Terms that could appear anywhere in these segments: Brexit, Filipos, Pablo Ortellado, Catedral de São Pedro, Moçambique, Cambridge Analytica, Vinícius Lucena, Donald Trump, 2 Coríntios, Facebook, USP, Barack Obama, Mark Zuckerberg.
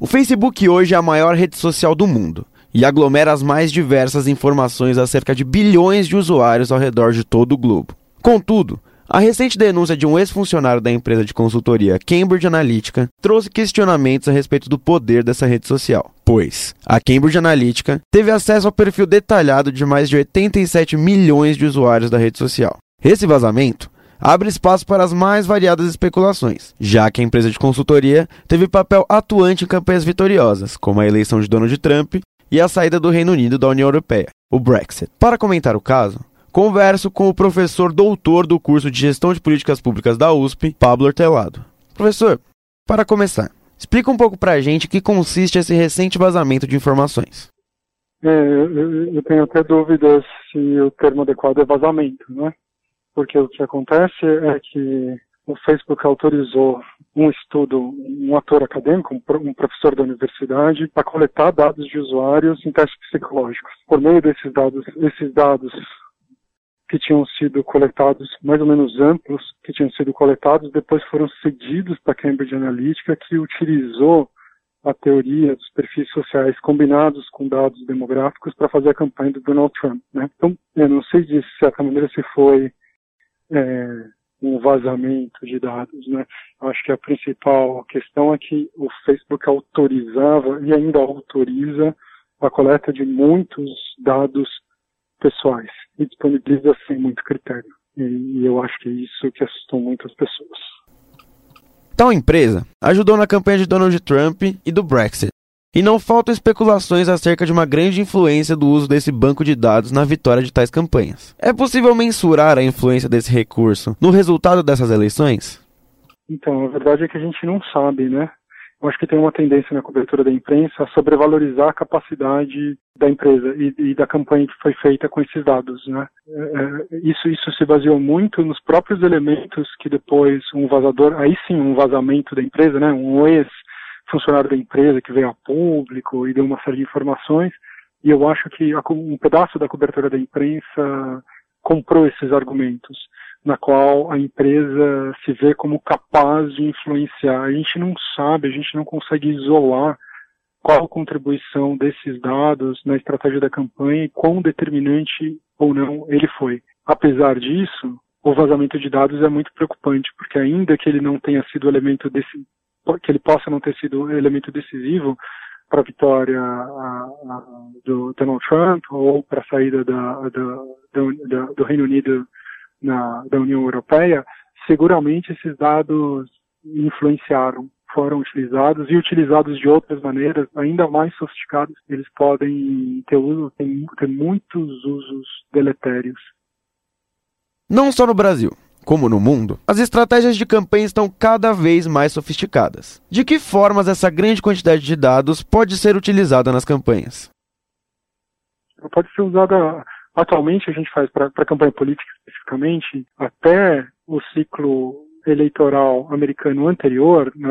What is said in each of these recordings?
O Facebook hoje é a maior rede social do mundo e aglomera as mais diversas informações acerca de bilhões de usuários ao redor de todo o globo. Contudo, a recente denúncia de um ex-funcionário da empresa de consultoria Cambridge Analytica trouxe questionamentos a respeito do poder dessa rede social, pois a Cambridge Analytica teve acesso ao perfil detalhado de mais de 87 milhões de usuários da rede social. Esse vazamento abre espaço para as mais variadas especulações, já que a empresa de consultoria teve papel atuante em campanhas vitoriosas, como a eleição de Donald Trump e a saída do Reino Unido da União Europeia, o Brexit. Para comentar o caso, converso com o professor doutor do curso de Gestão de Políticas Públicas da USP, Pablo Ortellado. Professor, para começar, explica um pouco para a gente o que consiste esse recente vazamento de informações. Eu tenho até dúvidas se o termo adequado é vazamento, né? Porque o que acontece é que o Facebook autorizou um estudo, um ator acadêmico, um professor da universidade, a coletar dados de usuários em testes psicológicos. Por meio desses dados, que tinham sido coletados, mais ou menos amplos, depois foram cedidos para a Cambridge Analytica, que utilizou a teoria dos perfis sociais combinados com dados demográficos para fazer a campanha do Donald Trump, né? Então, eu não sei de certa maneira se foi um vazamento de dados, né? Acho que a principal questão é que o Facebook autorizava e ainda autoriza a coleta de muitos dados pessoais e disponibiliza sem muito critério. E eu acho que é isso que assustou muitas pessoas. Tal empresa ajudou na campanha de Donald Trump e do Brexit. E não faltam especulações acerca de uma grande influência do uso desse banco de dados na vitória de tais campanhas. É possível mensurar a influência desse recurso no resultado dessas eleições? Então, a verdade é que a gente não sabe, né? Eu acho que tem uma tendência na cobertura da imprensa a sobrevalorizar a capacidade da empresa e da campanha que foi feita com esses dados, né? Isso se baseou muito nos próprios elementos que depois um vazador, aí sim um vazamento da empresa, né? Um ex-funcionário da empresa que veio a público e deu uma série de informações, e eu acho que um pedaço da cobertura da imprensa comprou esses argumentos, na qual a empresa se vê como capaz de influenciar. A gente não sabe, a gente não consegue isolar qual a contribuição desses dados na estratégia da campanha e quão determinante ou não ele foi. Apesar disso, o vazamento de dados é muito preocupante, porque ainda que ele não tenha sido elemento desse, que ele possa não ter sido elemento decisivo para a vitória do Donald Trump ou para a saída do Reino Unido da União Europeia, seguramente esses dados influenciaram, foram utilizados e utilizados de outras maneiras ainda mais sofisticadas. Eles podem ter muitos usos deletérios. Não só no Brasil, como no mundo, as estratégias de campanha estão cada vez mais sofisticadas. De que formas essa grande quantidade de dados pode ser utilizada nas campanhas? Pode ser usada. Atualmente, a gente faz para a campanha política especificamente, até o ciclo eleitoral americano anterior, na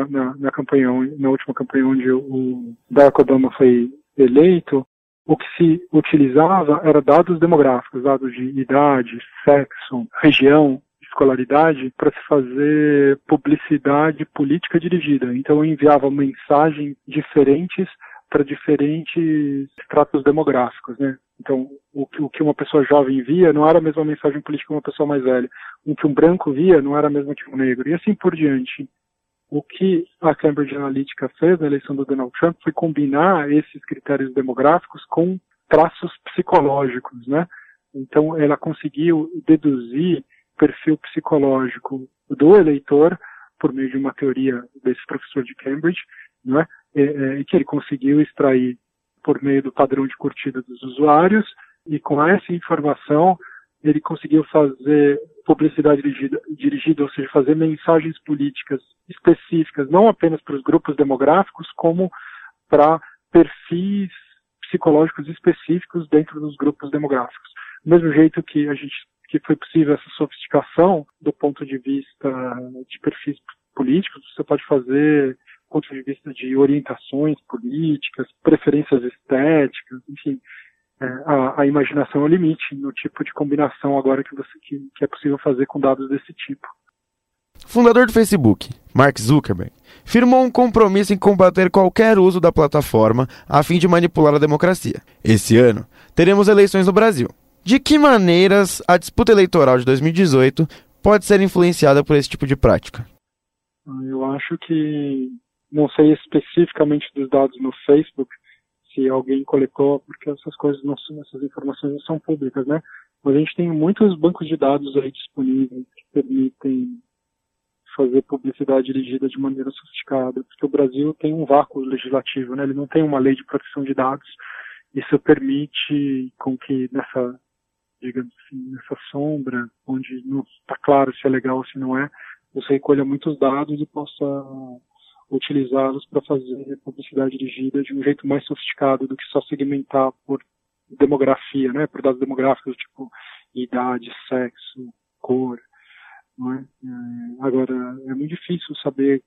última campanha onde o Barack Obama foi eleito, o que se utilizava era dados demográficos, dados de idade, sexo, região, escolaridade, para se fazer publicidade política dirigida. Então, eu enviava mensagens diferentes para diferentes estratos demográficos, né? Então, o que uma pessoa jovem via não era a mesma mensagem política que uma pessoa mais velha. O que um branco via não era a mesma que um negro. E assim por diante. O que a Cambridge Analytica fez na eleição do Donald Trump foi combinar esses critérios demográficos com traços psicológicos, né? Então, ela conseguiu deduzir o perfil psicológico do eleitor por meio de uma teoria desse professor de Cambridge, né? E que ele conseguiu extrair por meio do padrão de curtida dos usuários, e com essa informação ele conseguiu fazer publicidade dirigida, ou seja, fazer mensagens políticas específicas, não apenas para os grupos demográficos, como para perfis psicológicos específicos dentro dos grupos demográficos. Do mesmo jeito que que foi possível essa sofisticação do ponto de vista de perfis políticos, você pode fazer ponto de vista de orientações políticas, preferências estéticas, enfim, a imaginação é o limite no tipo de combinação agora que é possível fazer com dados desse tipo. fundador do Facebook, Mark Zuckerberg, firmou um compromisso em combater qualquer uso da plataforma a fim de manipular a democracia. Esse ano, teremos eleições no Brasil. De que maneiras a disputa eleitoral de 2018 pode ser influenciada por esse tipo de prática? Eu acho que, não sei especificamente dos dados no Facebook, se alguém coletou, porque essas coisas não são, essas informações não são públicas, né? Mas a gente tem muitos bancos de dados aí disponíveis que permitem fazer publicidade dirigida de maneira sofisticada, porque o Brasil tem um vácuo legislativo, né? Ele não tem uma lei de proteção de dados. Isso permite com que nessa, digamos assim, nessa sombra, onde não está claro se é legal ou se não é, você recolha muitos dados e possa utilizá-los para fazer publicidade dirigida de um jeito mais sofisticado do que só segmentar por demografia, né? Por dados demográficos, tipo idade, sexo, cor. Não é? Agora, é muito difícil saber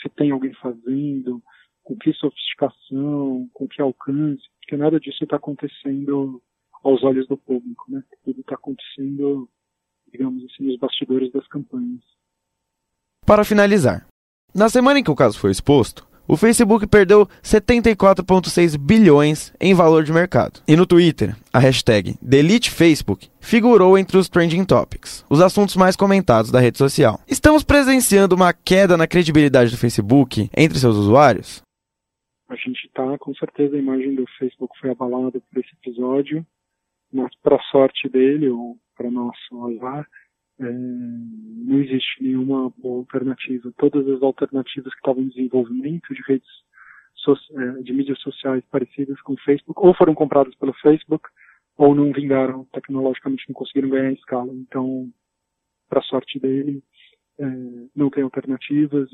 se tem alguém fazendo, com que sofisticação, com que alcance, porque nada disso está acontecendo aos olhos do público, né? Tudo está acontecendo, digamos assim, nos bastidores das campanhas. Para finalizar, na semana em que o caso foi exposto, o Facebook perdeu 74,6 bilhões em valor de mercado. E no Twitter, a hashtag #DeleteFacebook figurou entre os trending topics, os assuntos mais comentados da rede social. Estamos presenciando uma queda na credibilidade do Facebook entre seus usuários? A gente está, com certeza, a imagem do Facebook foi abalada por esse episódio, mas para a sorte dele, ou para nosso azar, não existe nenhuma alternativa. Todas as alternativas que estavam em desenvolvimento de redes de mídias sociais parecidas com o Facebook, ou foram compradas pelo Facebook, ou não vingaram tecnologicamente, não conseguiram ganhar escala. Então, para sorte dele, não tem alternativas.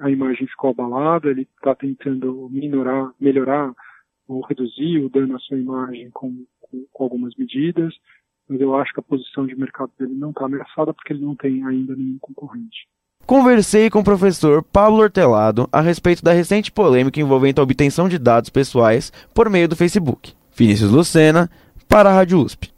A imagem ficou abalada. Ele está tentando melhorar ou reduzir o dano à sua imagem com algumas medidas. Mas eu acho que a posição de mercado dele não está ameaçada porque ele não tem ainda nenhum concorrente. Conversei com o professor Pablo Ortellado a respeito da recente polêmica envolvendo a obtenção de dados pessoais por meio do Facebook. Vinícius Lucena, para a Rádio USP.